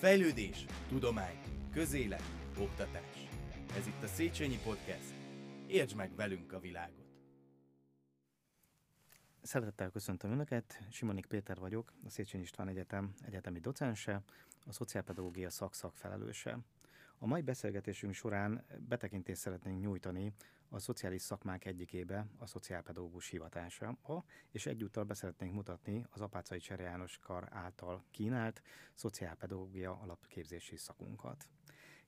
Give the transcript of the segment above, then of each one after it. Fejlődés, tudomány, közélet, oktatás. Ez itt a Széchenyi Podcast. Értsd meg velünk a világot! Szeretettel köszöntöm Önöket, Simonik Péter vagyok, a Széchenyi István Egyetem egyetemi docense, a szociálpedagógia szakszakfelelőse. A mai beszélgetésünk során betekintést szeretnénk nyújtani a szociális szakmák egyikébe, a szociálpedagógus hivatásába, és egyúttal beszeretnénk mutatni az Apáczai Csere János kar által kínált szociálpedagógia alapképzési szakunkat.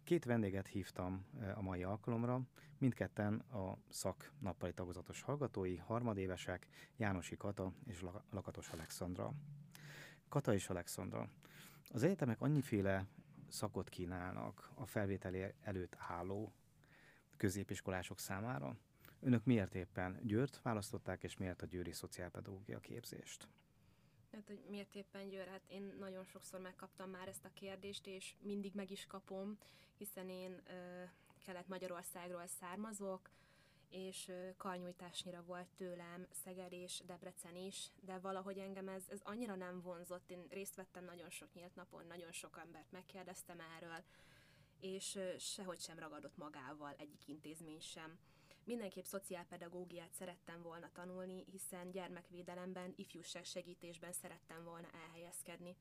Két vendéget hívtam a mai alkalomra, mindketten a szak nappali tagozatos hallgatói, harmadévesek, Jánosi Kata és Lakatos Alexandra. Kata és Alexandra. Az egyetemek annyiféle szakot kínálnak a felvételi előtt álló középiskolások számára. Önök miért éppen Győrt választották, és miért a győri szociálpedagógia képzést? Hát, hogy miért éppen Győr? Hát én nagyon sokszor megkaptam már ezt a kérdést, és mindig meg is kapom, hiszen én Kelet-Magyarországról származok, és karnyújtásnyira volt tőlem Szeged és Debrecen is, de valahogy engem ez annyira nem vonzott. Én részt vettem nagyon sok nyílt napon, nagyon sok embert megkérdeztem erről, és sehogy sem ragadott magával egyik intézmény sem. Mindenképp szociálpedagógiát szerettem volna tanulni, hiszen gyermekvédelemben, ifjúságsegítésben szerettem volna elhelyezkedni.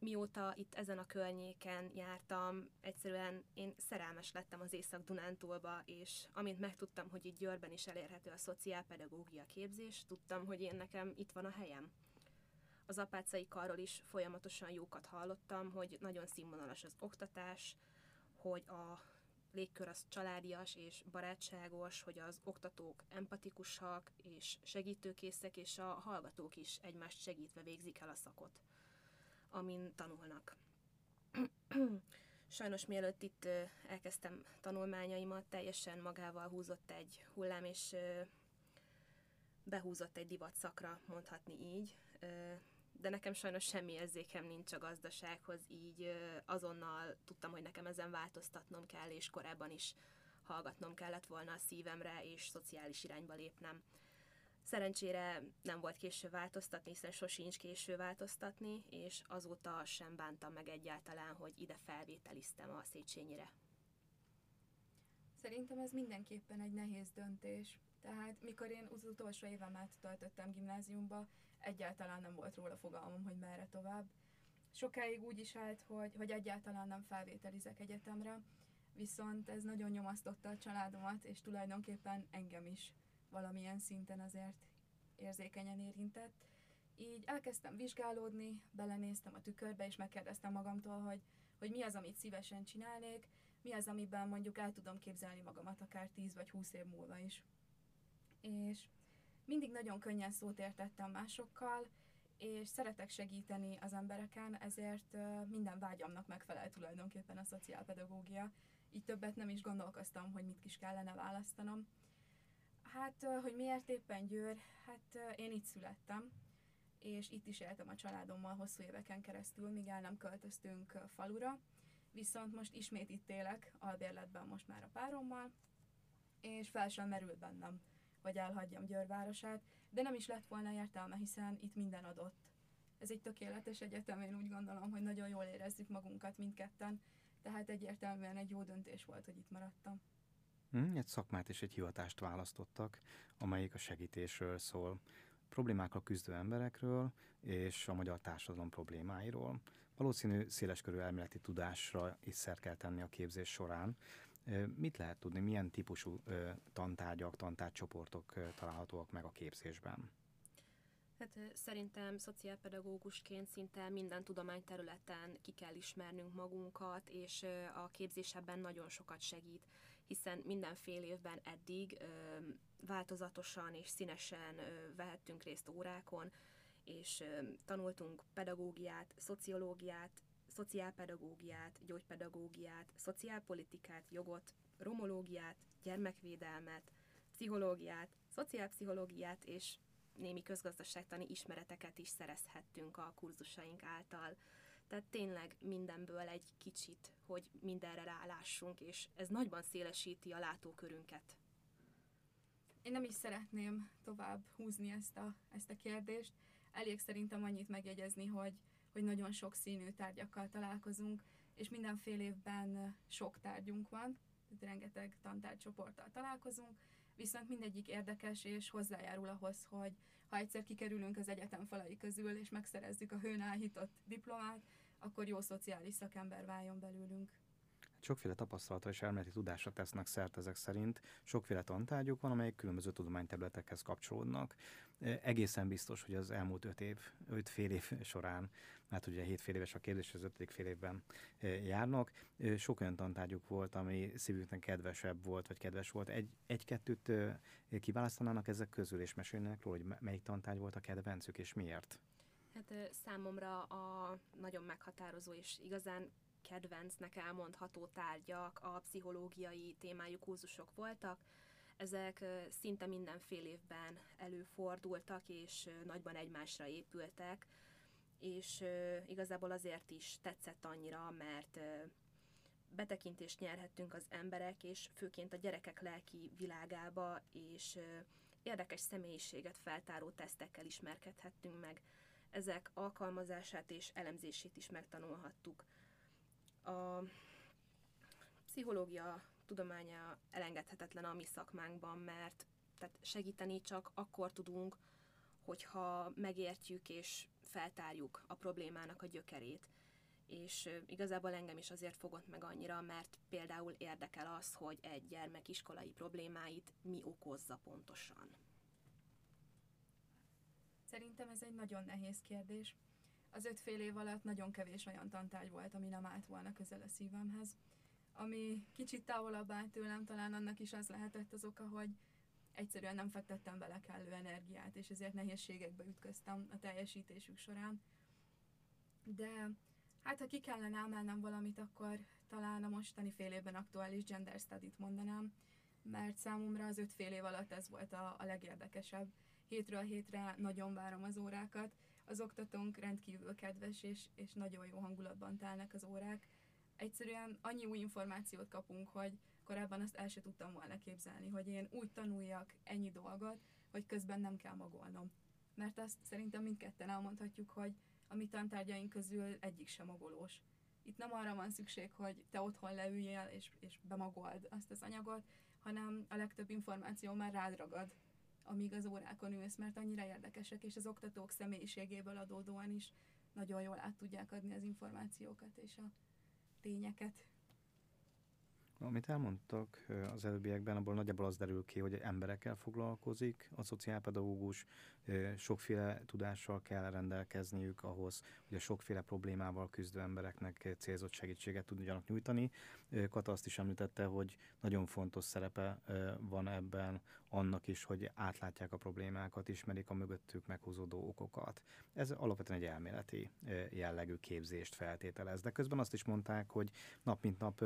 Mióta itt ezen a környéken jártam, egyszerűen én szerelmes lettem az Észak-Dunántúlba, és amint megtudtam, hogy itt Győrben is elérhető a szociálpedagógia képzés, tudtam, hogy nekem itt van a helyem. Az apáczai karról is folyamatosan jókat hallottam, hogy nagyon színvonalas az oktatás, hogy a légkör az családias és barátságos, hogy az oktatók empatikusak és segítőkészek, és a hallgatók is egymást segítve végzik el a szakot, amin tanulnak. Sajnos mielőtt itt elkezdtem tanulmányaimat, teljesen magával húzott egy hullám, és behúzott egy divatszakra, mondhatni így. De nekem sajnos semmi érzékem nincs a gazdasághoz, így azonnal tudtam, hogy nekem ezen változtatnom kell, és korábban is hallgatnom kellett volna a szívemre, és szociális irányba lépnem. Szerencsére nem volt késő változtatni, hiszen sosincs késő változtatni, és azóta sem bántam meg egyáltalán, hogy ide felvételiztem a Széchenyire. Szerintem ez mindenképpen egy nehéz döntés. Tehát mikor én az utolsó évemet töltöttem gimnáziumba, egyáltalán nem volt róla fogalmam, hogy merre tovább. Sokáig úgy is állt, hogy egyáltalán nem felvételizek egyetemre, viszont ez nagyon nyomasztotta a családomat, és tulajdonképpen engem is valamilyen szinten azért érzékenyen érintett. Így elkezdtem vizsgálódni, belenéztem a tükörbe, és megkérdeztem magamtól, hogy mi az, amit szívesen csinálnék, mi az, amiben mondjuk el tudom képzelni magamat akár 10 vagy 20 év múlva is. És mindig nagyon könnyen szót értettem másokkal, és szeretek segíteni az embereken, ezért minden vágyamnak megfelel tulajdonképpen a szociálpedagógia. Így többet nem is gondolkoztam, hogy mit is kellene választanom. Hát, hogy miért éppen Győr? Hát én itt születtem, és itt is éltem a családommal hosszú éveken keresztül, míg el nem költöztünk falura. Viszont most ismét itt élek, albérletben most már a párommal, és fel sem merült bennem, hogy elhagyjam Győr városát, de nem is lett volna értelme, hiszen itt minden adott. Ez egy tökéletes egyetem, én úgy gondolom, hogy nagyon jól érezzük magunkat mindketten, tehát egyértelműen egy jó döntés volt, hogy itt maradtam. Egy szakmát és egy hivatást választottak, amelyik a segítésről szól, problémákkal küzdő emberekről és a magyar társadalom problémáiról. Valószínű széleskörű elméleti tudásra is szert kell tenni a képzés során. Mit lehet tudni, milyen típusú tantárgyak, tantárcsoportok találhatóak meg a képzésben? Hát, szerintem szociálpedagógusként szinte minden tudományterületen ki kell ismernünk magunkat, és a képzés ebben nagyon sokat segít, hiszen minden fél évben eddig változatosan és színesen vehettünk részt órákon, és tanultunk pedagógiát, szociológiát, szociálpedagógiát, gyógypedagógiát, szociálpolitikát, jogot, romológiát, gyermekvédelmet, pszichológiát, szociálpszichológiát, és némi közgazdaságtani ismereteket is szerezhettünk a kurzusaink által. Tehát tényleg mindenből egy kicsit, hogy mindenre rálássunk, és ez nagyban szélesíti a látókörünket. Én nem is szeretném tovább húzni ezt a kérdést. Elég szerintem annyit megjegyezni, hogy hogy nagyon sok színű tárgyakkal találkozunk, és minden fél évben sok tárgyunk van, tehát rengeteg tantárgycsoporttal találkozunk, viszont mindegyik érdekes és hozzájárul ahhoz, hogy ha egyszer kikerülünk az egyetem falai közül, és megszerezzük a hőn áhított diplomát, akkor jó szociális szakember váljon belőlünk. Sokféle tapasztalata és elméleti tudásra tesznek szert ezek szerint. Sokféle tantárgyuk van, amelyek különböző tudományterületekhez kapcsolódnak. Egészen biztos, hogy az elmúlt 5 fél év során, mert ugye 7 fél éves a képzés, az 5. fél évben járnak. Sok olyan tantárgyuk volt, ami szívüknek kedvesebb volt, vagy kedves volt. Egy-kettőt kiválasztanának ezek közül, és mesélnének róla, hogy melyik tantárgy volt a kedvencük, és miért? Hát számomra a nagyon meghatározó, és igazán kedvencnek elmondható tárgyak a pszichológiai témájú kurzusok voltak. Ezek szinte minden fél évben előfordultak, és nagyban egymásra épültek, és igazából azért is tetszett annyira, mert betekintést nyerhettünk az emberek, és főként a gyerekek lelki világába, és érdekes személyiséget feltáró tesztekkel ismerkedhettünk meg. Ezek alkalmazását és elemzését is megtanulhattuk. A pszichológia tudománya elengedhetetlen a mi szakmánkban, mert tehát segíteni csak akkor tudunk, hogyha megértjük és feltárjuk a problémának a gyökerét. És igazából engem is azért fogott meg annyira, mert például érdekel az, hogy egy gyermek iskolai problémáit mi okozza pontosan. Szerintem ez egy nagyon nehéz kérdés. Az 5 fél év alatt nagyon kevés olyan tantárgy volt, ami nem állt volna közel a szívemhez. Ami kicsit távolabb állt tőlem, talán annak is az lehetett az oka, hogy egyszerűen nem fektettem bele kellő energiát, és ezért nehézségekbe ütköztem a teljesítésük során. De hát, ha ki kellene emelnem valamit, akkor talán a mostani fél évben aktuális gender study-t mondanám, mert számomra az 5 fél év alatt ez volt a legérdekesebb. Hétről hétre nagyon várom az órákat. Az oktatónk rendkívül kedves, és nagyon jó hangulatban telnek az órák. Egyszerűen annyi új információt kapunk, hogy korábban azt el se tudtam volna képzelni, hogy én úgy tanuljak ennyi dolgot, hogy közben nem kell magolnom. Mert azt szerintem mindketten elmondhatjuk, hogy a mi tantárgyaink közül egyik sem magolós. Itt nem arra van szükség, hogy te otthon leüljél és bemagold azt az anyagot, hanem a legtöbb információ már rád ragad, amíg az órákon ülsz, mert annyira érdekesek, és az oktatók személyiségéből adódóan is nagyon jól át tudják adni az információkat és a tényeket. Amit elmondtak az előbbiekben, abból nagyjából az derül ki, hogy emberekkel foglalkozik a szociálpedagógus, sokféle tudással kell rendelkezniük ahhoz, hogy a sokféle problémával küzdő embereknek célzott segítséget tudjanak nyújtani. Kata azt is említette, hogy nagyon fontos szerepe van ebben annak is, hogy átlátják a problémákat, ismerik a mögöttük meghúzódó okokat. Ez alapvetően egy elméleti jellegű képzést feltételez, de közben azt is mondták, hogy nap mint nap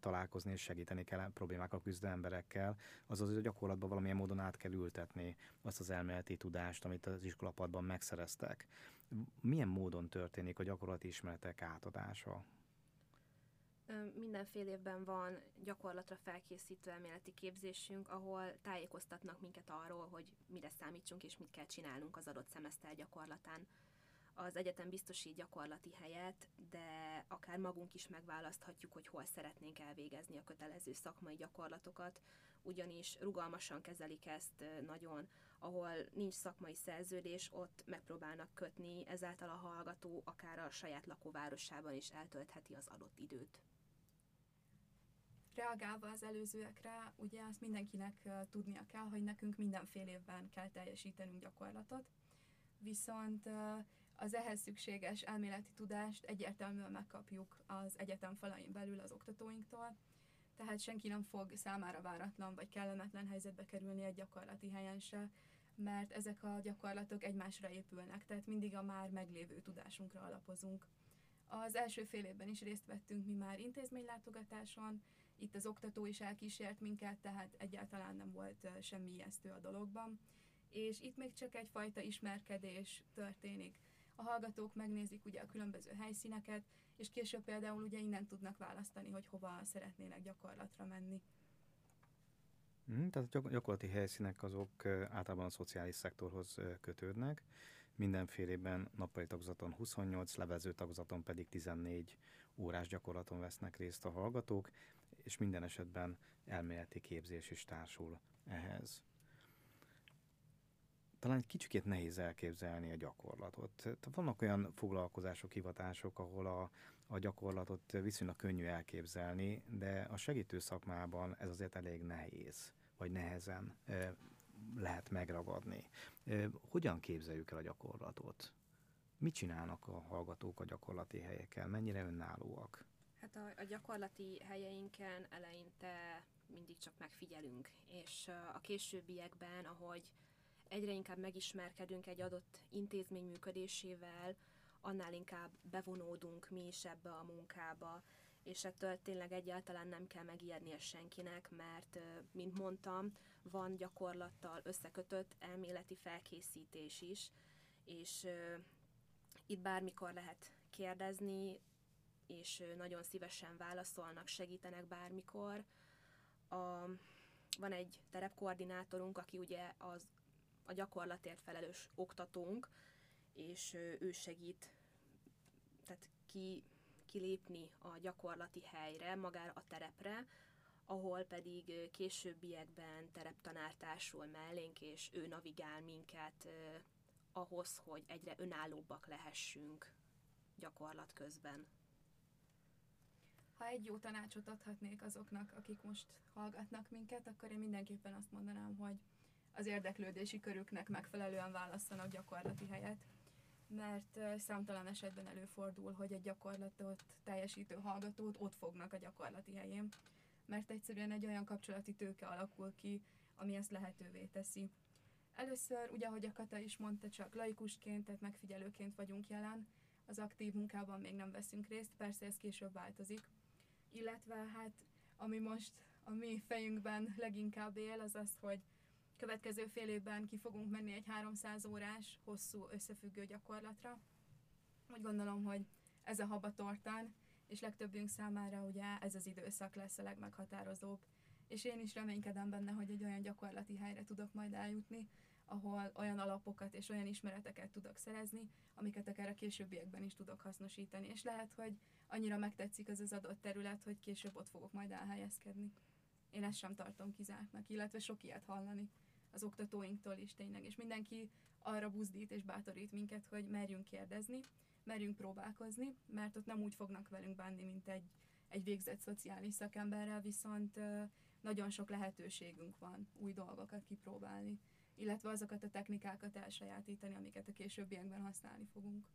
találkoznak és segíteni kell problémákkal küzdő emberekkel, azaz, hogy a gyakorlatban valamilyen módon át kell ültetni azt az elméleti tudást, amit az iskolapadban megszereztek. Milyen módon történik a gyakorlati ismeretek átadása? Minden fél évben van gyakorlatra felkészítő elméleti képzésünk, ahol tájékoztatnak minket arról, hogy mire számítsunk és mit kell csinálnunk az adott szemeszter gyakorlatán. Az egyetem biztosít gyakorlati helyet, de akár magunk is megválaszthatjuk, hogy hol szeretnénk elvégezni a kötelező szakmai gyakorlatokat, ugyanis rugalmasan kezelik ezt nagyon, ahol nincs szakmai szerződés, ott megpróbálnak kötni, ezáltal a hallgató akár a saját lakóvárosában is eltöltheti az adott időt. Reagálva az előzőekre, ugye azt mindenkinek tudnia kell, hogy nekünk minden fél évben kell teljesítenünk gyakorlatot, viszont az ehhez szükséges elméleti tudást egyértelműen megkapjuk az egyetem falain belül az oktatóinktól, tehát senki nem fog számára váratlan vagy kellemetlen helyzetbe kerülni egy gyakorlati helyen se, mert ezek a gyakorlatok egymásra épülnek, tehát mindig a már meglévő tudásunkra alapozunk. Az első fél évben is részt vettünk mi már intézménylátogatáson, itt az oktató is elkísért minket, tehát egyáltalán nem volt semmi ijesztő a dologban, és itt még csak egyfajta ismerkedés történik. A hallgatók megnézik ugye a különböző helyszíneket, és később például ugye innen tudnak választani, hogy hova szeretnének gyakorlatra menni. Tehát a gyakorlati helyszínek azok általában a szociális szektorhoz kötődnek, mindenfélében nappali tagzaton 28, levelező tagzaton pedig 14 órás gyakorlaton vesznek részt a hallgatók, és minden esetben elméleti képzés is társul ehhez. Talán egy kicsikét nehéz elképzelni a gyakorlatot. Vannak olyan foglalkozások, hivatások, ahol a gyakorlatot viszonylag könnyű elképzelni, de a segítő szakmában ez azért elég nehéz, vagy nehezen lehet megragadni. Hogyan képzeljük el a gyakorlatot? Mit csinálnak a hallgatók a gyakorlati helyeken? Mennyire önállóak? Hát a gyakorlati helyeinken eleinte mindig csak megfigyelünk, és a későbbiekben, ahogy egyre inkább megismerkedünk egy adott intézmény működésével, annál inkább bevonódunk mi is ebbe a munkába, és ettől tényleg egyáltalán nem kell megijednie senkinek, mert, mint mondtam, van gyakorlattal összekötött elméleti felkészítés is, és itt bármikor lehet kérdezni, és nagyon szívesen válaszolnak, segítenek bármikor. Van egy terepkoordinátorunk, aki ugye a gyakorlatért felelős oktatónk, és ő segít tehát kilépni a gyakorlati helyre, magára a terepre, ahol pedig későbbiekben tereptanár társul mellénk, és ő navigál minket ahhoz, hogy egyre önállóbbak lehessünk gyakorlat közben. Ha egy jó tanácsot adhatnék azoknak, akik most hallgatnak minket, akkor én mindenképpen azt mondanám, hogy az érdeklődési körüknek megfelelően válasszanak gyakorlati helyet, mert számtalan esetben előfordul, hogy egy gyakorlatot teljesítő hallgatót ott fognak a gyakorlati helyén, mert egyszerűen egy olyan kapcsolati tőke alakul ki, ami ezt lehetővé teszi. Először, ugye ahogy a Kata is mondta, csak laikusként, tehát megfigyelőként vagyunk jelen, az aktív munkában még nem veszünk részt, persze ez később változik, illetve hát ami most a mi fejünkben leginkább él, az az, hogy következő fél évben ki fogunk menni egy 300 órás, hosszú, összefüggő gyakorlatra. Úgy gondolom, hogy ez a habatortán, és legtöbbünk számára ugye ez az időszak lesz a legmeghatározóbb. És én is reménykedem benne, hogy egy olyan gyakorlati helyre tudok majd eljutni, ahol olyan alapokat és olyan ismereteket tudok szerezni, amiket akár a későbbiekben is tudok hasznosítani. És lehet, hogy annyira megtetszik az az adott terület, hogy később ott fogok majd elhelyezkedni. Én ezt sem tartom kizártnak, illetve sok ilyet hallani az oktatóinktól is tényleg, és mindenki arra buzdít és bátorít minket, hogy merjünk kérdezni, merjünk próbálkozni, mert ott nem úgy fognak velünk bánni, mint egy végzett szociális szakemberrel, viszont nagyon sok lehetőségünk van új dolgokat kipróbálni, illetve azokat a technikákat elsajátítani, amiket a későbbiekben használni fogunk.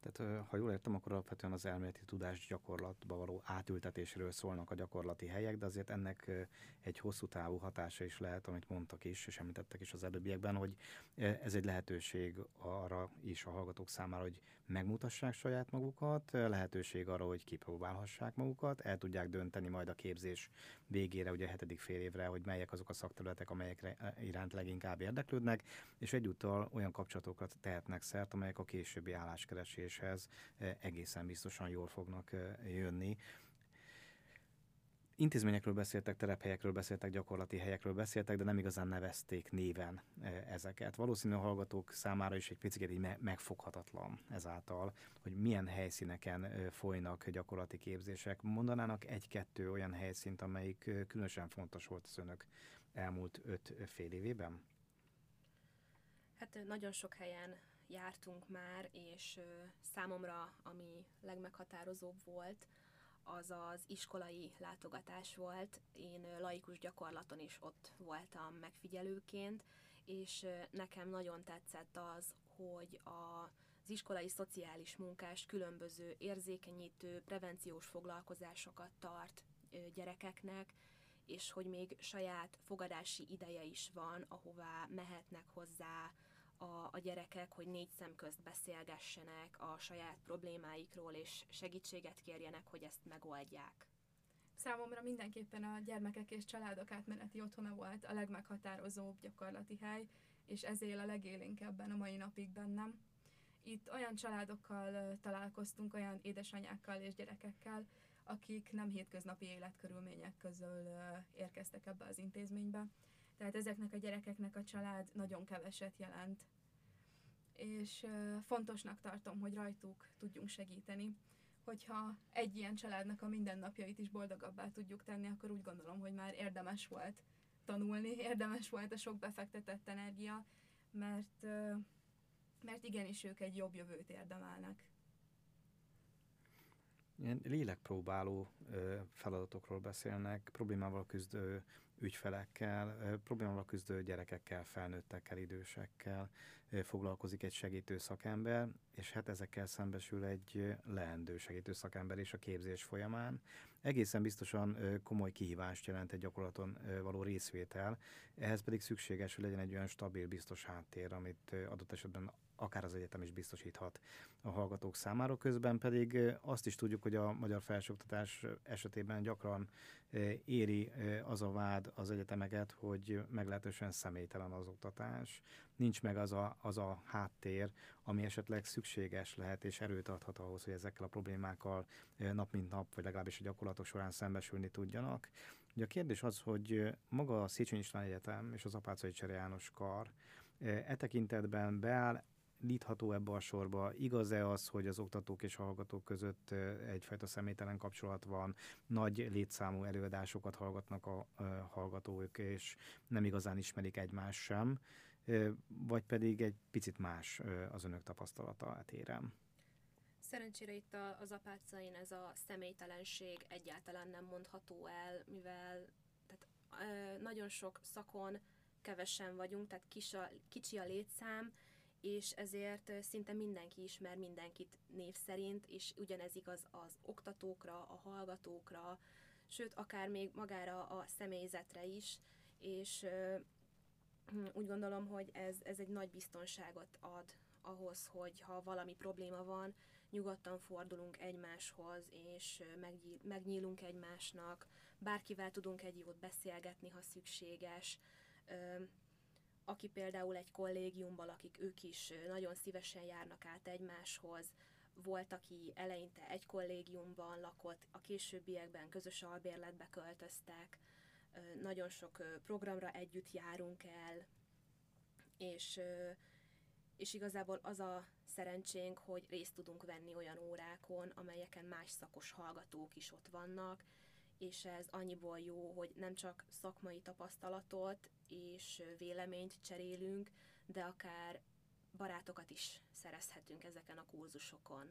Tehát, ha jól értem, akkor alapvetően az elméleti tudás gyakorlatba való átültetésről szólnak a gyakorlati helyek, de azért ennek egy hosszú távú hatása is lehet, amit mondtak is, és említettek is az előbbiekben, hogy ez egy lehetőség arra is a hallgatók számára, hogy megmutassák saját magukat, lehetőség arra, hogy kipróbálhassák magukat, el tudják dönteni majd a képzés végére, ugye a 7. fél évre, hogy melyek azok a szakterületek, amelyekre iránt leginkább érdeklődnek, és egyúttal olyan kapcsolatokat tehetnek szert, amelyek a későbbi álláskereséshez egészen biztosan jól fognak jönni. Intézményekről beszéltek, telephelyekről beszéltek, gyakorlati helyekről beszéltek, de nem igazán nevezték néven ezeket. Valószínűleg a hallgatók számára is egy picit így megfoghatatlan ezáltal, hogy milyen helyszíneken folynak gyakorlati képzések. Mondanának egy-kettő olyan helyszínt, amelyik különösen fontos volt az önök elmúlt 5 fél évében? Hát nagyon sok helyen jártunk már, és számomra, ami legmeghatározóbb volt, az az iskolai látogatás volt. Én laikus gyakorlaton is ott voltam megfigyelőként, és nekem nagyon tetszett az, hogy az iskolai szociális munkás különböző érzékenyítő, prevenciós foglalkozásokat tart gyerekeknek, és hogy még saját fogadási ideje is van, ahová mehetnek hozzá a gyerekek, hogy 4 szem közt beszélgessenek a saját problémáikról, és segítséget kérjenek, hogy ezt megoldják. Számomra mindenképpen a gyermekek és családok átmeneti otthona volt a legmeghatározóbb gyakorlati hely, és ez él a legélénkebben a mai napig bennem. Itt olyan családokkal találkoztunk, olyan édesanyákkal és gyerekekkel, akik nem hétköznapi életkörülmények közül érkeztek ebbe az intézménybe. Tehát ezeknek a gyerekeknek a család nagyon keveset jelent. és fontosnak tartom, hogy rajtuk tudjunk segíteni. Hogyha egy ilyen családnak a mindennapjait is boldogabbá tudjuk tenni, akkor úgy gondolom, hogy már érdemes volt tanulni, érdemes volt a sok befektetett energia, mert igenis ők egy jobb jövőt érdemelnek. Ilyen lélekpróbáló feladatokról beszélnek, problémával küzdő ügyfelekkel, problémával küzdő gyerekekkel, felnőttekkel, idősekkel foglalkozik egy segítő szakember, és hát ezekkel szembesül egy leendő segítő szakember is a képzés folyamán. Egészen biztosan komoly kihívást jelent egy gyakorlaton való részvétel, ehhez pedig szükséges, hogy legyen egy olyan stabil, biztos háttér, amit adott esetben akár az egyetem is biztosíthat a hallgatók számára. Közben pedig azt is tudjuk, hogy a magyar felsőoktatás esetében gyakran éri az a vád az egyetemeket, hogy meglehetősen személytelen az oktatás. Nincs meg az a háttér, ami esetleg szükséges lehet és erőt adhat ahhoz, hogy ezekkel a problémákkal nap mint nap, vagy legalábbis a gyakorlatok során szembesülni tudjanak. Ugye a kérdés az, hogy maga a Széchenyi István Egyetem és az Apáczai Csere János kar e tekintetben beállítható ebbe a sorba? Igaz-e az, hogy az oktatók és hallgatók között egyfajta személytelen kapcsolat van, nagy létszámú előadásokat hallgatnak a hallgatók, és nem igazán ismerik egymást sem, vagy pedig egy picit más az önök tapasztalata téren? Szerencsére itt az Apáczain ez a személytelenség egyáltalán nem mondható el, mivel nagyon sok szakon kevesen vagyunk, tehát kicsi a létszám, és ezért szinte mindenki ismer mindenkit név szerint, és ugyanez igaz az oktatókra, a hallgatókra, sőt, akár még magára a személyzetre is, és úgy gondolom, hogy ez egy nagy biztonságot ad ahhoz, hogy ha valami probléma van, nyugodtan fordulunk egymáshoz, és megnyílunk egymásnak, bárkivel tudunk egy jót beszélgetni, ha szükséges. Aki például egy kollégiumban, akik ők is nagyon szívesen járnak át egymáshoz. Volt, aki eleinte egy kollégiumban lakott, a későbbiekben közös albérletbe költöztek, nagyon sok programra együtt járunk el, és igazából az a szerencsénk, hogy részt tudunk venni olyan órákon, amelyeken más szakos hallgatók is ott vannak, és ez annyiból jó, hogy nem csak szakmai tapasztalatot és véleményt cserélünk, de akár barátokat is szerezhetünk ezeken a kurzusokon.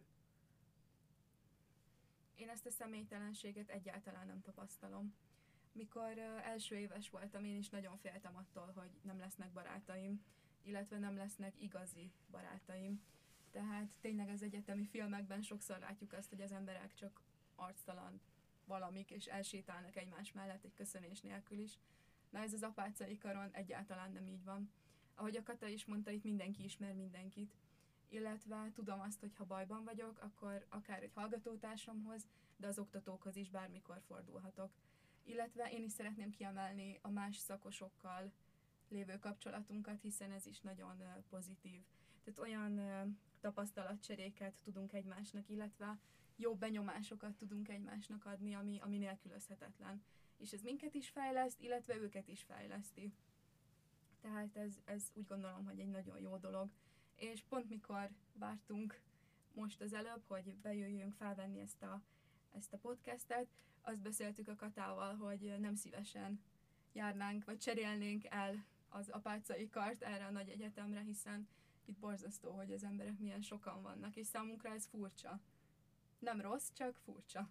Én ezt a személytelenséget egyáltalán nem tapasztalom. Mikor első éves voltam, én is nagyon féltem attól, hogy nem lesznek barátaim, illetve nem lesznek igazi barátaim. Tehát tényleg az egyetemi filmekben sokszor látjuk azt, hogy az emberek csak arctalan valamik, és elsétálnak egymás mellett egy köszönés nélkül is. Na ez az Apáczai karon egyáltalán nem így van. Ahogy a Kata is mondta, itt mindenki ismer mindenkit. Illetve tudom azt, hogy ha bajban vagyok, akkor akár egy hallgatótársamhoz, de az oktatókhoz is bármikor fordulhatok. Illetve én is szeretném kiemelni a más szakosokkal lévő kapcsolatunkat, hiszen ez is nagyon pozitív. Tehát olyan tapasztalatcseréket tudunk egymásnak, illetve jó benyomásokat tudunk egymásnak adni, ami nélkülözhetetlen. És ez minket is fejleszt, illetve őket is fejleszti. Tehát ez úgy gondolom, hogy egy nagyon jó dolog. És pont mikor vártunk most az előbb, hogy bejöjjünk felvenni ezt a podcastet, azt beszéltük a Katával, hogy nem szívesen járnánk, vagy cserélnénk el az Apáczai kart erre a nagy egyetemre, hiszen itt borzasztó, hogy az emberek milyen sokan vannak, és számunkra ez furcsa. Nem rossz, csak furcsa.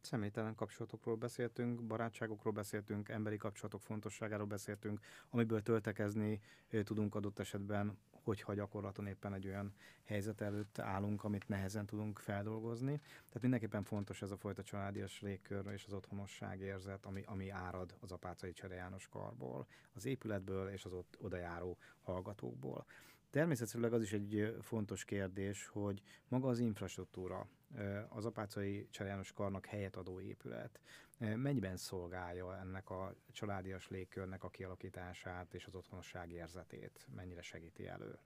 Személytelen kapcsolatokról beszéltünk, barátságokról beszéltünk, emberi kapcsolatok fontosságáról beszéltünk, amiből töltekezni tudunk adott esetben, hogyha gyakorlaton éppen egy olyan helyzet előtt állunk, amit nehezen tudunk feldolgozni. Tehát mindenképpen fontos ez a fajta családias légkör és az otthonosság érzet, ami árad az Apáczai Csere János karból, az épületből és az ott odajáró hallgatókból. Természetesen az is egy fontos kérdés, hogy maga az infrastruktúra, az Apáczai Csere János karnak helyet adó épület mennyiben szolgálja ennek a családias légkörnek a kialakítását és az otthonosság érzetét? Mennyire segíti elő?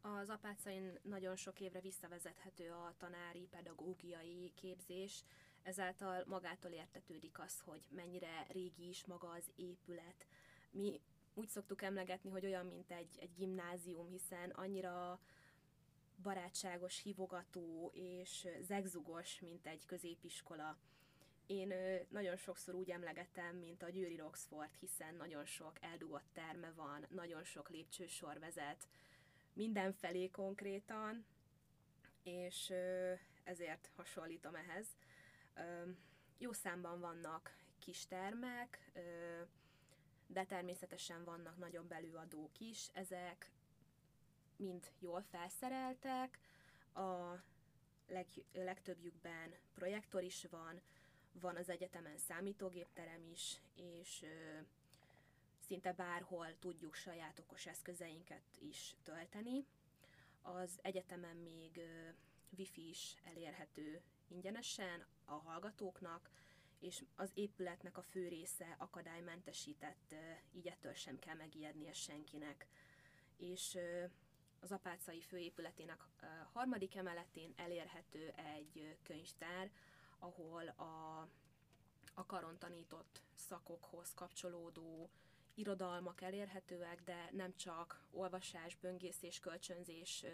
Az Apáczain nagyon sok évre visszavezethető a tanári, pedagógiai képzés, ezáltal magától értetődik az, hogy mennyire régi is maga az épület. Mi úgy szoktuk emlegetni, hogy olyan, mint egy gimnázium, hiszen annyira barátságos, hívogató és zegzugos, mint egy középiskola. Én nagyon sokszor úgy emlegetem, mint a győri Roxfort, hiszen nagyon sok eldugott terme van, nagyon sok lépcsősor vezet, mindenfelé konkrétan, és ezért hasonlítom ehhez. Jó számban vannak kis termek, de természetesen vannak nagyobb előadók is, ezek mind jól felszereltek, a legtöbbjükben projektor is van, van az egyetemen számítógépterem is, és szinte bárhol tudjuk saját okos eszközeinket is tölteni. Az egyetemen még wifi is elérhető ingyenesen a hallgatóknak, és az épületnek a fő része akadálymentesített, így ettől sem kell megijednie senkinek. És az Apáczai főépületének harmadik emeletén elérhető egy könyvtár, ahol a karon tanított szakokhoz kapcsolódó irodalmak elérhetőek, de nem csak olvasás, böngészés, kölcsönzés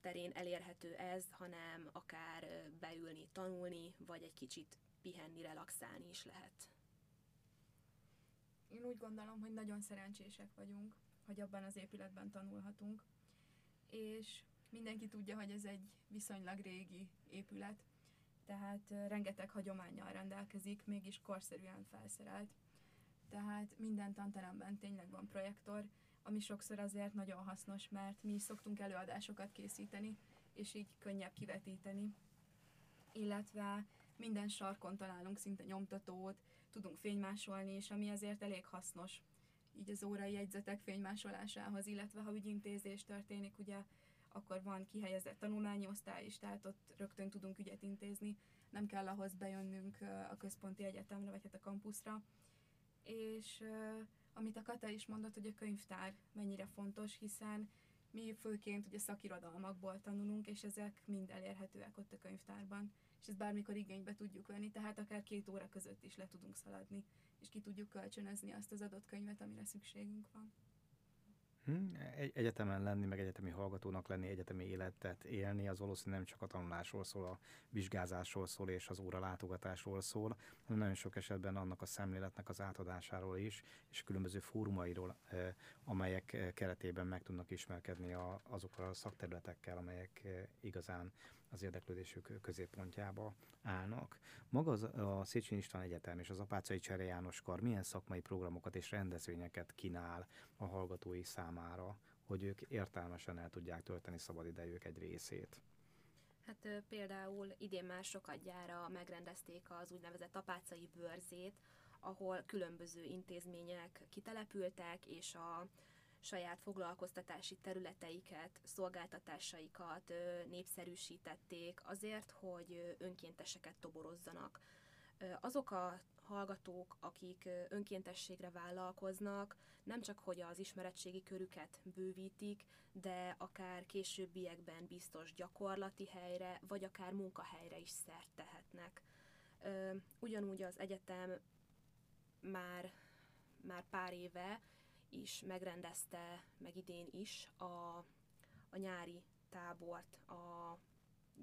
terén elérhető ez, hanem akár beülni, tanulni, vagy egy kicsit pihenni, relaxálni is lehet. Én úgy gondolom, hogy nagyon szerencsések vagyunk, hogy abban az épületben tanulhatunk, és mindenki tudja, hogy ez egy viszonylag régi épület, tehát rengeteg hagyománnyal rendelkezik, mégis korszerűen felszerelt. Tehát minden tanteremben tényleg van projektor, ami sokszor azért nagyon hasznos, mert mi is szoktunk előadásokat készíteni, és így könnyebb kivetíteni. Illetve minden sarkon találunk szinte nyomtatót, tudunk fénymásolni, és ami azért elég hasznos, így az órai jegyzetek fénymásolásához, illetve ha ügyintézés történik, ugye, akkor van kihelyezett tanulmányi osztály is, tehát ott rögtön tudunk ügyet intézni, nem kell ahhoz bejönnünk a központi egyetemre, vagy hát a kampuszra. És amit a Kata is mondott, hogy a könyvtár mennyire fontos, hiszen mi főként ugye szakirodalmakból tanulunk, és ezek mind elérhetőek ott a könyvtárban, és ezt bármikor igénybe tudjuk venni, tehát akár 2 óra között is le tudunk szaladni, és ki tudjuk kölcsönözni azt az adott könyvet, amire szükségünk van. Egyetemen lenni, meg egyetemi hallgatónak lenni, egyetemi életet élni, az valószínűleg nem csak a tanulásról szól, a vizsgázásról szól és az óralátogatásról szól, hanem nagyon sok esetben annak a szemléletnek az átadásáról is, és különböző fórumairól, amelyek keretében meg tudnak ismerkedni azokkal a szakterületekkel, amelyek igazán az érdeklődésük középpontjába állnak. Maga a Széchenyi István Egyetem és az Apáczai Csere János kar milyen szakmai programokat és rendezvényeket kínál a hallgatói számára, hogy ők értelmesen el tudják tölteni szabadidejük egy részét? Hát például idén már sokadjára megrendezték az úgynevezett Apáczai bőrzét, ahol különböző intézmények kitelepültek, és a saját foglalkoztatási területeiket, szolgáltatásaikat népszerűsítették azért, hogy önkénteseket toborozzanak. Azok a hallgatók, akik önkéntességre vállalkoznak, nem csak hogy az ismeretségi körüket bővítik, de akár későbbiekben biztos gyakorlati helyre, vagy akár munkahelyre is szert tehetnek. Ugyanúgy az egyetem már pár éve is megrendezte, meg idén is a nyári tábort a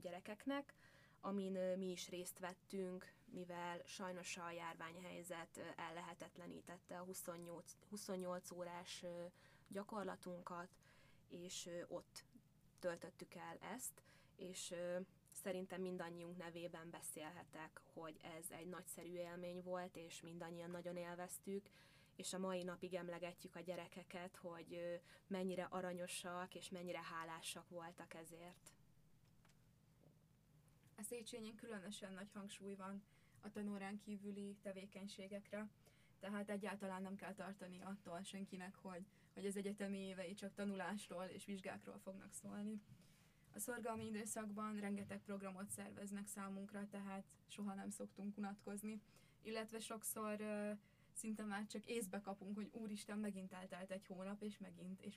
gyerekeknek, amin mi is részt vettünk, mivel sajnos a járványhelyzet ellehetetlenítette a 28 órás gyakorlatunkat, és ott töltöttük el ezt, és szerintem mindannyiunk nevében beszélhetek, hogy ez egy nagyszerű élmény volt, és mindannyian nagyon élveztük, és a mai napig emlegetjük a gyerekeket, hogy mennyire aranyosak és mennyire hálásak voltak ezért. A Széchenyen különösen nagy hangsúly van a tanórán kívüli tevékenységekre, tehát egyáltalán nem kell tartani attól senkinek, hogy az egyetemi évei csak tanulásról és vizsgákról fognak szólni. A szorgalmi időszakban rengeteg programot szerveznek számunkra, tehát soha nem szoktunk unatkozni, illetve sokszor szinte már csak észbe kapunk, hogy úristen, megint eltelt egy hónap, és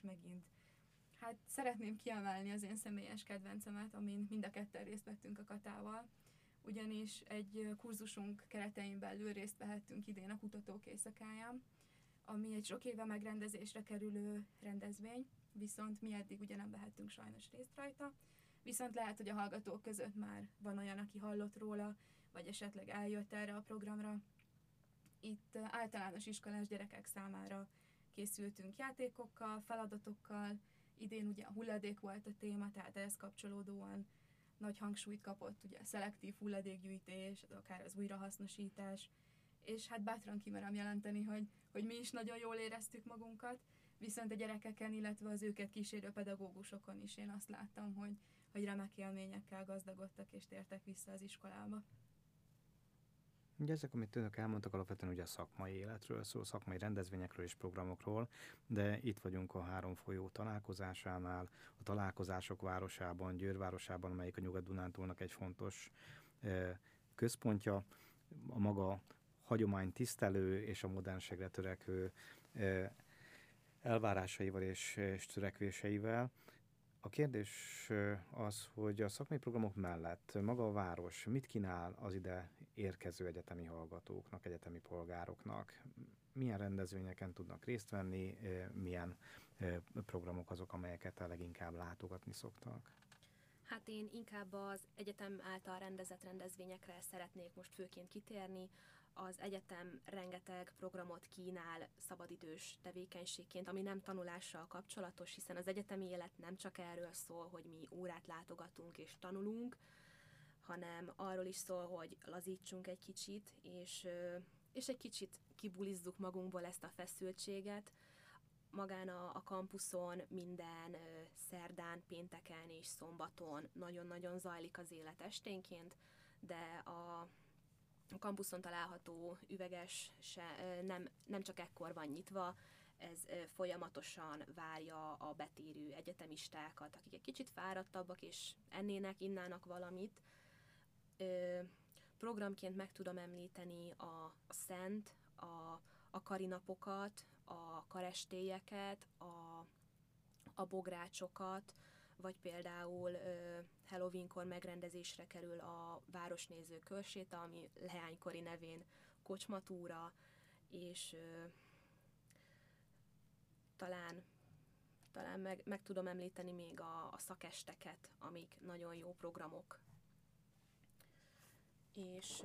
megint. Hát szeretném kiemelni az én személyes kedvencemet, amin mind a ketten részt vettünk a Katával, ugyanis egy kurzusunk keretein belül részt vehettünk idén a Kutatók éjszakáján, ami egy sok éve megrendezésre kerülő rendezvény, viszont mi eddig ugye nem vehettünk sajnos részt rajta. Viszont lehet, hogy a hallgatók között már van olyan, aki hallott róla, vagy esetleg eljött erre a programra. Itt általános iskolás gyerekek számára készültünk játékokkal, feladatokkal. Idén ugye a hulladék volt a téma, tehát ehhez kapcsolódóan nagy hangsúlyt kapott ugye a szelektív hulladékgyűjtés, akár az újrahasznosítás, és hát bátran kimerem jelenteni, hogy mi is nagyon jól éreztük magunkat, viszont a gyerekeken, illetve az őket kísérő pedagógusokon is én azt láttam, hogy remek élményekkel gazdagodtak és tértek vissza az iskolába. Ugye ezek, amit önök elmondtak, alapvetően ugye a szakmai életről szól, szakmai rendezvényekről és programokról, de itt vagyunk a három folyó találkozásánál, a találkozások városában, Győr városában, amelyik a Nyugat-Dunántúlnak egy fontos központja, a maga hagyomány tisztelő és a modernségre törekvő elvárásaival és törekvéseivel. A kérdés az, hogy a szakmai programok mellett maga a város mit kínál az ide érkező egyetemi hallgatóknak, egyetemi polgároknak? Milyen rendezvényeken tudnak részt venni, milyen programok azok, amelyeket a leginkább látogatni szoktak? Hát én inkább az egyetem által rendezett rendezvényekre szeretnék most főként kitérni. Az egyetem rengeteg programot kínál szabadidős tevékenységként, ami nem tanulással kapcsolatos, hiszen az egyetemi élet nem csak erről szól, hogy mi órát látogatunk és tanulunk, hanem arról is szól, hogy lazítsunk egy kicsit, és egy kicsit kibulizzuk magunkból ezt a feszültséget. Magán a kampuszon minden szerdán, pénteken és szombaton nagyon-nagyon zajlik az élet esténként, de a kampuszon található üveges nem csak ekkor van nyitva, ez folyamatosan várja a betérő egyetemistákat, akik egy kicsit fáradtabbak és ennének, innának valamit. Programként meg tudom említeni a Szent, a Kari Napokat, a karestélyeket, a bográcsokat, vagy például Halloweenkor megrendezésre kerül a városnéző körséta, ami leánykori nevén kocsmatúra, és talán meg tudom említeni még a szakesteket, amik nagyon jó programok. És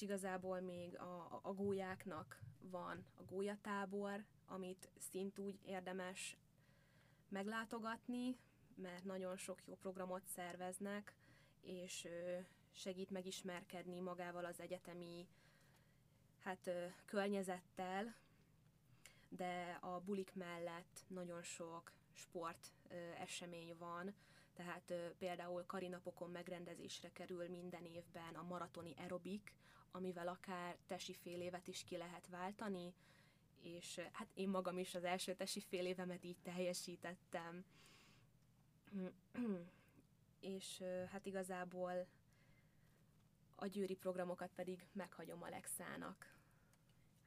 igazából még a gólyáknak van a gólyatábor, amit szintúgy érdemes meglátogatni, mert nagyon sok jó programot szerveznek, és segít megismerkedni magával az egyetemi környezettel, de a bulik mellett nagyon sok sportesemény van, tehát például Karinapokon megrendezésre kerül minden évben a maratoni aerobik, amivel akár tesi fél évet is ki lehet váltani, és hát én magam is az első tesi fél évemet így teljesítettem. És hát igazából a győri programokat pedig meghagyom Alexának.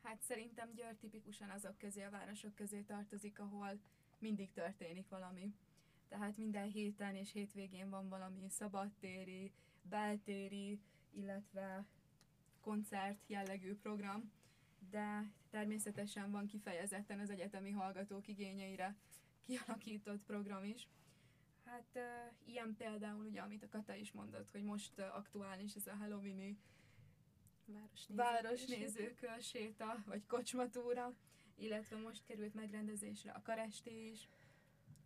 Hát szerintem Győr tipikusan azok közé, a városok közé tartozik, ahol mindig történik valami. Tehát minden héten és hétvégén van valami szabadtéri, beltéri, illetve koncert jellegű program, de természetesen van kifejezetten az egyetemi hallgatók igényeire kialakított program is. Hát ilyen például, ugye, amit a Kata is mondott, hogy most aktuális ez a halloweeni városnézőkör séta, vagy kocsmatúra, illetve most került megrendezésre a karesté is,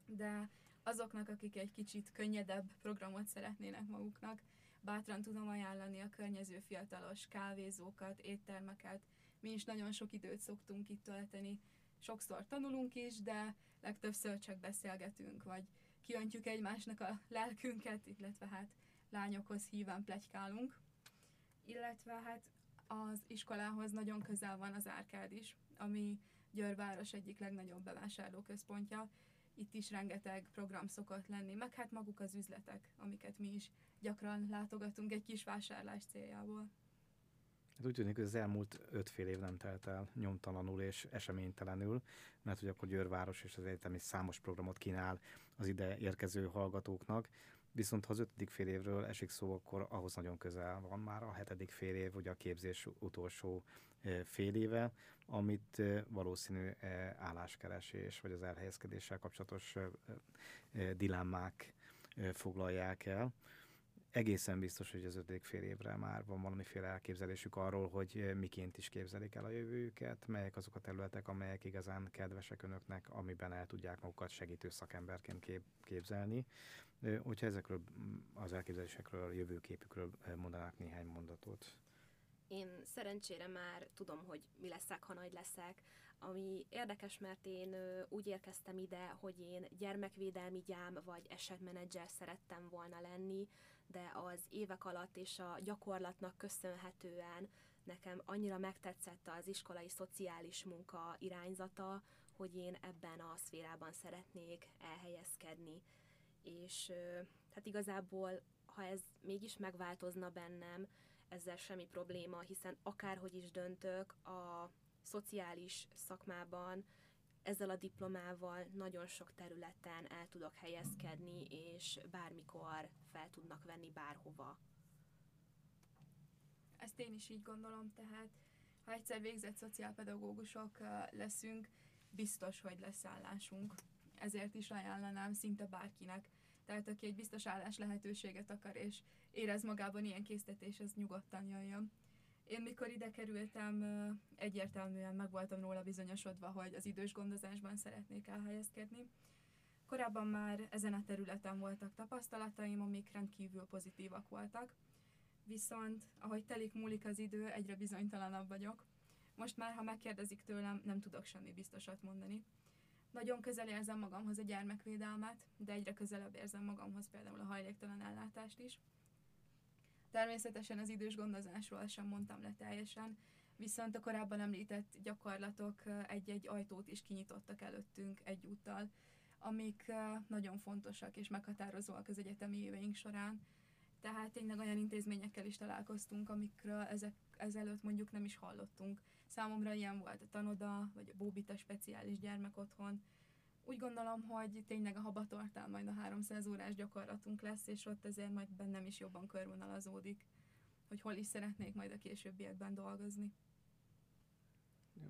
de azoknak, akik egy kicsit könnyedebb programot szeretnének maguknak, bátran tudom ajánlani a környező fiatalos kávézókat, éttermeket. Mi is nagyon sok időt szoktunk itt tölteni. Sokszor tanulunk is, de legtöbbször csak beszélgetünk, vagy kiöntjük egymásnak a lelkünket, illetve hát lányokhoz híven pletykálunk. Illetve hát az iskolához nagyon közel van az Árkád is, ami Győr város egyik legnagyobb bevásárlóközpontja. Itt is rengeteg program szokott lenni, meg hát maguk az üzletek, amiket mi is gyakran látogatunk egy kis vásárlás céljából. Hát úgy tűnik, hogy az elmúlt 5,5 év nem telt el nyomtalanul és eseménytelenül, mert hogy akkor Győr város és az egyetem is számos programot kínál az ide érkező hallgatóknak. Viszont ha az ötödik fél évről esik szó, akkor ahhoz nagyon közel van már a hetedik fél év, ugye a képzés utolsó fél éve, amit valószínű álláskeresés vagy az elhelyezkedéssel kapcsolatos dilemmák foglalják el. Egészen biztos, hogy az ötödik fél évre már van valamiféle elképzelésük arról, hogy miként is képzelik el a jövőjüket, melyek azok a területek, amelyek igazán kedvesek önöknek, amiben el tudják magukat segítő szakemberként képzelni. Hogyha ezekről az elképzelésekről, a jövőképükről mondanák néhány mondatot. Én szerencsére már tudom, hogy mi leszek, ha nagy leszek, ami érdekes, mert én úgy érkeztem ide, hogy én gyermekvédelmi gyám vagy esetmenedzser szerettem volna lenni, de az évek alatt és a gyakorlatnak köszönhetően nekem annyira megtetszett az iskolai szociális munka irányzata, hogy én ebben a szférában szeretnék elhelyezkedni. És hát igazából, ha ez mégis megváltozna bennem, ezzel semmi probléma, hiszen akárhogy is döntök, a szociális szakmában ezzel a diplomával nagyon sok területen el tudok helyezkedni, és bármikor fel tudnak venni bárhova. Ezt én is így gondolom, tehát ha egyszer végzett szociálpedagógusok leszünk, biztos, hogy lesz állásunk. Ezért is ajánlanám szinte bárkinek. Tehát aki egy biztos állás lehetőséget akar, és érez magában ilyen késztetés, ez nyugodtan jöjjön. Én mikor ide kerültem, egyértelműen meg voltam róla bizonyosodva, hogy az idős gondozásban szeretnék elhelyezkedni. Korábban már ezen a területen voltak tapasztalataim, amik rendkívül pozitívak voltak. Viszont, ahogy telik múlik az idő, egyre bizonytalanabb vagyok. Most már, ha megkérdezik tőlem, nem tudok semmi biztosat mondani. Nagyon közel érzem magamhoz a gyermekvédelmet, de egyre közelebb érzem magamhoz például a hajléktalan ellátást is. Természetesen az idős gondozásról sem mondtam le teljesen, viszont a korábban említett gyakorlatok egy-egy ajtót is kinyitottak előttünk egyúttal, amik nagyon fontosak és meghatározóak az egyetemi éveink során. Tehát tényleg olyan intézményekkel is találkoztunk, amikről ezelőtt mondjuk nem is hallottunk. Számomra ilyen volt a Tanoda, vagy a Bóbita Speciális Gyermekotthon. Úgy gondolom, hogy tényleg a Habatortán majd a 300 órás gyakorlatunk lesz, és ott ezért majd bennem is jobban körvonalazódik, hogy hol is szeretnék majd a későbbiekben dolgozni.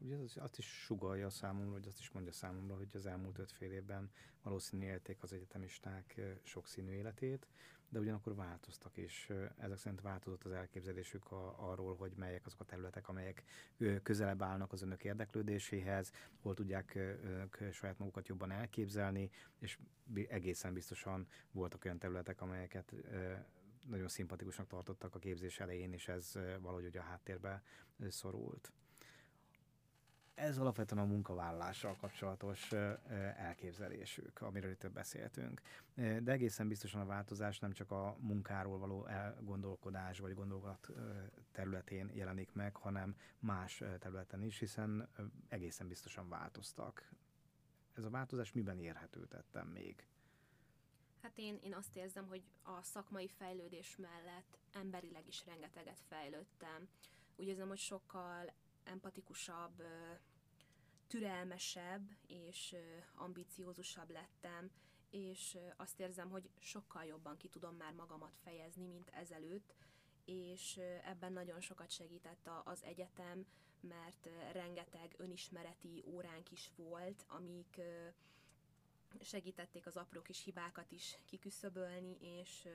Ugye azt is sugallja számomra, vagy azt is mondja számomra, hogy az elmúlt 5 fél évben valószínűleg élték az egyetemisták sokszínű életét, de ugyanakkor változtak, és ezek szerint változott az elképzelésük arról, hogy melyek azok a területek, amelyek közelebb állnak az önök érdeklődéséhez, hol tudják önök saját magukat jobban elképzelni, és egészen biztosan voltak olyan területek, amelyeket nagyon szimpatikusnak tartottak a képzés elején, és ez valahogy ugye a háttérbe szorult. Ez alapvetően a munkavállalással kapcsolatos elképzelésük, amiről itt beszéltünk. De egészen biztosan a változás nem csak a munkáról való elgondolkodás vagy gondolat területén jelenik meg, hanem más területen is, hiszen egészen biztosan változtak. Ez a változás miben érhető tettem még? Hát én azt érzem, hogy a szakmai fejlődés mellett emberileg is rengeteget fejlődtem. Úgy érzem, hogy sokkal empatikusabb, türelmesebb és ambiciózusabb lettem, és azt érzem, hogy sokkal jobban ki tudom már magamat fejezni, mint ezelőtt, és ebben nagyon sokat segített az egyetem, mert rengeteg önismereti óránk is volt, amik segítették az apró kis hibákat is kiküszöbölni, és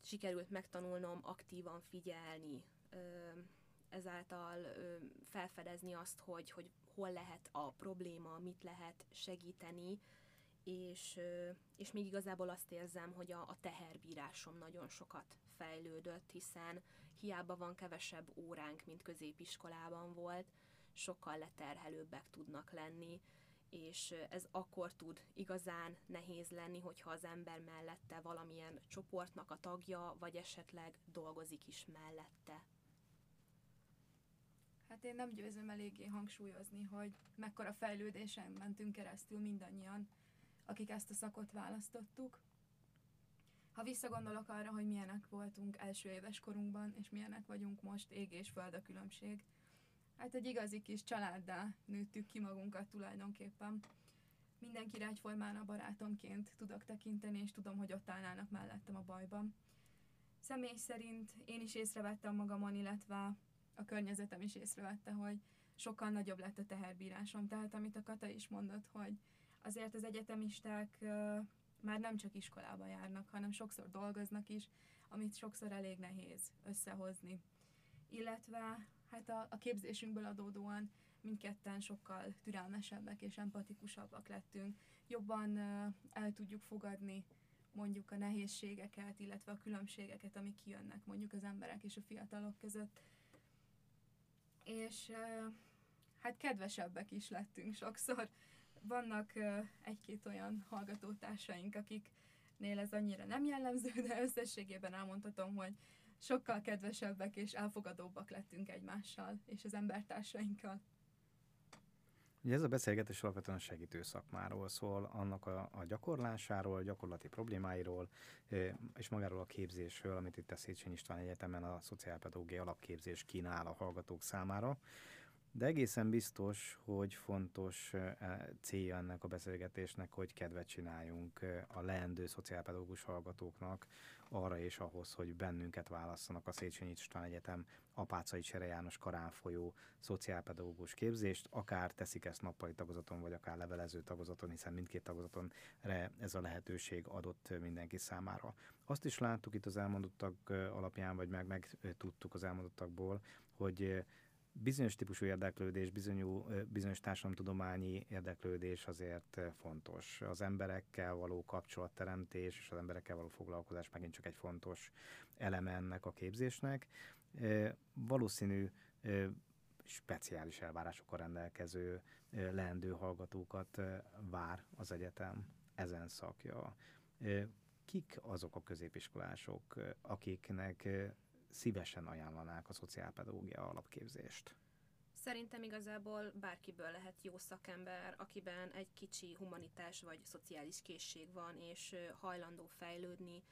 sikerült megtanulnom aktívan figyelni, ezáltal felfedezni azt, hogy hol lehet a probléma, mit lehet segíteni, és még igazából azt érzem, hogy a teherbírásom nagyon sokat fejlődött, hiszen hiába van kevesebb óránk, mint középiskolában volt, sokkal leterhelőbbek tudnak lenni, és ez akkor tud igazán nehéz lenni, hogyha az ember mellette valamilyen csoportnak a tagja, vagy esetleg dolgozik is mellette. Hát én nem győzöm eléggé hangsúlyozni, hogy mekkora fejlődésen mentünk keresztül mindannyian, akik ezt a szakot választottuk. Ha visszagondolok arra, hogy milyenek voltunk első éves korunkban, és milyenek vagyunk most, ég és föld a különbség. Hát egy igazi kis családdá nőttük ki magunkat tulajdonképpen. mindenkire egyformán a barátomként tudok tekinteni, és tudom, hogy ott állnának mellettem a bajban. Személy szerint én is észrevettem magamon, illetve a környezetem is észrevette, hogy sokkal nagyobb lett a teherbírásom. Tehát amit a Kata is mondott, hogy azért az egyetemisták már nem csak iskolába járnak, hanem sokszor dolgoznak is, amit sokszor elég nehéz összehozni. Illetve hát a képzésünkből adódóan mindketten sokkal türelmesebbek és empatikusabbak lettünk. Jobban el tudjuk fogadni mondjuk a nehézségeket, illetve a különbségeket, amik kijönnek mondjuk az emberek és a fiatalok között. És hát kedvesebbek is lettünk sokszor. Vannak egy-két olyan hallgatótársaink, akiknél ez annyira nem jellemző, de összességében elmondhatom, hogy sokkal kedvesebbek és elfogadóbbak lettünk egymással és az embertársainkkal. Ugye ez a beszélgetés alapvetően a segítő szakmáról szól, annak a gyakorlásáról, gyakorlati problémáiról, és magáról a képzésről, amit itt a Széchenyi István Egyetemen a szociálpedagógia alapképzés kínál a hallgatók számára. De egészen biztos, hogy fontos célja ennek a beszélgetésnek, hogy kedvet csináljunk a leendő szociálpedagógus hallgatóknak arra és ahhoz, hogy bennünket válasszanak a Széchenyi István Egyetem Apáczai Csere János karán folyó szociálpedagógus képzést, akár teszik ezt nappali tagozaton, vagy akár levelező tagozaton, hiszen mindkét tagozaton ez a lehetőség adott mindenki számára. Azt is láttuk itt az elmondottak alapján, vagy megtudtuk az elmondottakból, hogy bizonyos típusú érdeklődés, bizonyos társadalomtudományi érdeklődés azért fontos. Az emberekkel való kapcsolatteremtés és az emberekkel való foglalkozás megint csak egy fontos eleme ennek a képzésnek. Valószínű speciális elvárásokkal rendelkező leendő hallgatókat vár az egyetem ezen szakja. Kik azok a középiskolások, akiknek szívesen ajánlanák a szociálpedagógia alapképzést? Szerintem igazából bárkiből lehet jó szakember, akiben egy kicsi humanitás vagy szociális készség van, és hajlandó fejlődni,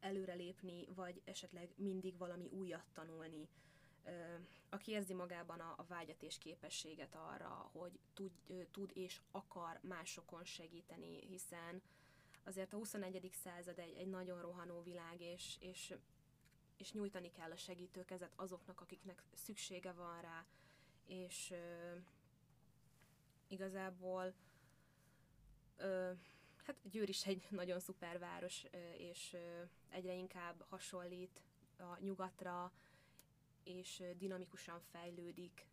előrelépni, vagy esetleg mindig valami újat tanulni. Aki érzi magában a vágyat és képességet arra, hogy tud és akar másokon segíteni, hiszen azért a 21. század egy nagyon rohanó világ, és nyújtani kell a segítőkezet azoknak, akiknek szüksége van rá, és igazából hát Győr is egy nagyon szuper város, és egyre inkább hasonlít a nyugatra, és dinamikusan fejlődik,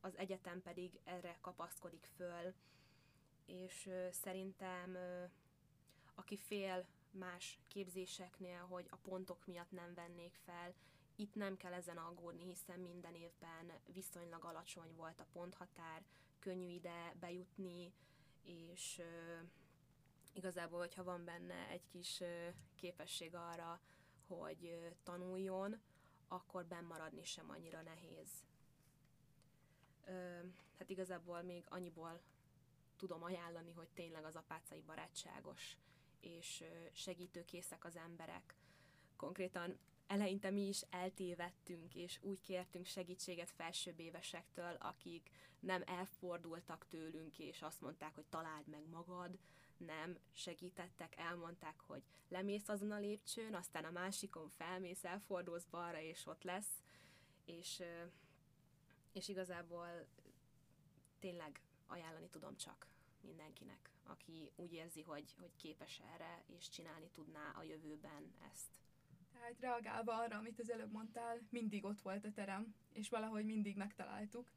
az egyetem pedig erre kapaszkodik föl, és szerintem aki fél más képzéseknél, hogy a pontok miatt nem vennék fel. Itt nem kell ezen aggódni, hiszen minden évben viszonylag alacsony volt a ponthatár, könnyű ide bejutni, és igazából, hogyha van benne egy kis képesség arra, hogy tanuljon, akkor bennmaradni sem annyira nehéz. Hát igazából még annyiból tudom ajánlani, hogy tényleg az apáczai barátságos, és segítőkészek az emberek. Konkrétan eleinte mi is eltévedtünk, és úgy kértünk segítséget felsőbbévesektől, akik nem elfordultak tőlünk, és azt mondták, hogy találd meg magad, nem segítettek, elmondták, hogy lemész azon a lépcsőn, aztán a másikon felmész, elfordulsz balra, és ott lesz. És igazából tényleg ajánlani tudom csak mindenkinek, aki úgy érzi, hogy képes erre, és csinálni tudná a jövőben ezt. Tehát reagálva arra, amit az előbb mondtál, mindig ott volt a terem, és valahogy mindig megtaláltuk.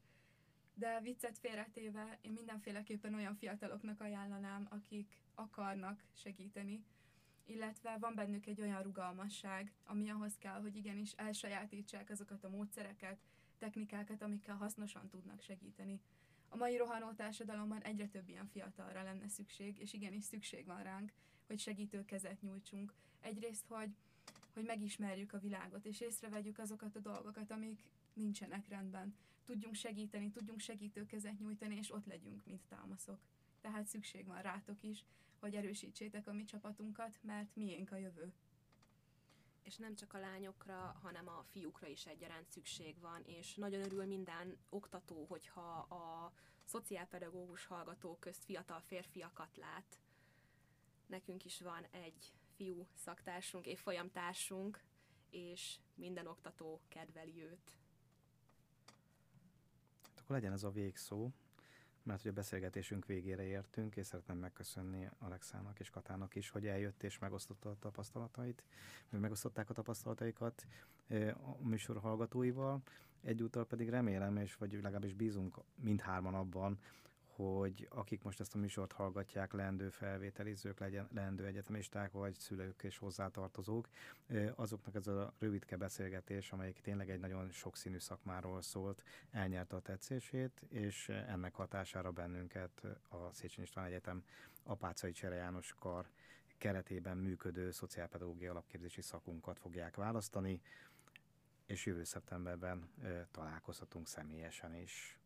De viccet félretéve, én mindenféleképpen olyan fiataloknak ajánlanám, akik akarnak segíteni, illetve van bennük egy olyan rugalmasság, ami ahhoz kell, hogy igenis elsajátítsák azokat a módszereket, technikákat, amikkel hasznosan tudnak segíteni. A mai rohanó társadalomban egyre több ilyen fiatalra lenne szükség, és igenis szükség van ránk, hogy segítő kezet nyújtsunk. Egyrészt, hogy megismerjük a világot, és észrevegyük azokat a dolgokat, amik nincsenek rendben. Tudjunk segíteni, tudjunk segítő kezet nyújtani, és ott legyünk, mint támaszok. Tehát szükség van rátok is, hogy erősítsétek a mi csapatunkat, mert miénk a jövő. És nem csak a lányokra, hanem a fiúkra is egyaránt szükség van, és nagyon örül minden oktató, hogyha a szociálpedagógus hallgatók közt fiatal férfiakat lát. Nekünk is van egy fiú szaktársunk, évfolyamtársunk, és minden oktató kedveli őt. Hát akkor legyen ez a végszó, mert hogy a beszélgetésünk végére értünk, és szeretném megköszönni Alexának és Katának is, hogy eljött és megosztották a tapasztalataikat a műsor hallgatóival. Egyúttal pedig remélem, és vagy legalábbis bízunk mindhárman abban, hogy akik most ezt a műsort hallgatják, leendő felvételizők, leendő egyetemisták, vagy szülők és hozzátartozók, azoknak ez a rövidke beszélgetés, amelyik tényleg egy nagyon sokszínű szakmáról szólt, elnyerte a tetszését, és ennek hatására bennünket a Széchenyi István Egyetem Apáczai Csere János kar keretében működő szociálpedagógia alapképzési szakunkat fogják választani, és jövő szeptemberben találkozhatunk személyesen is.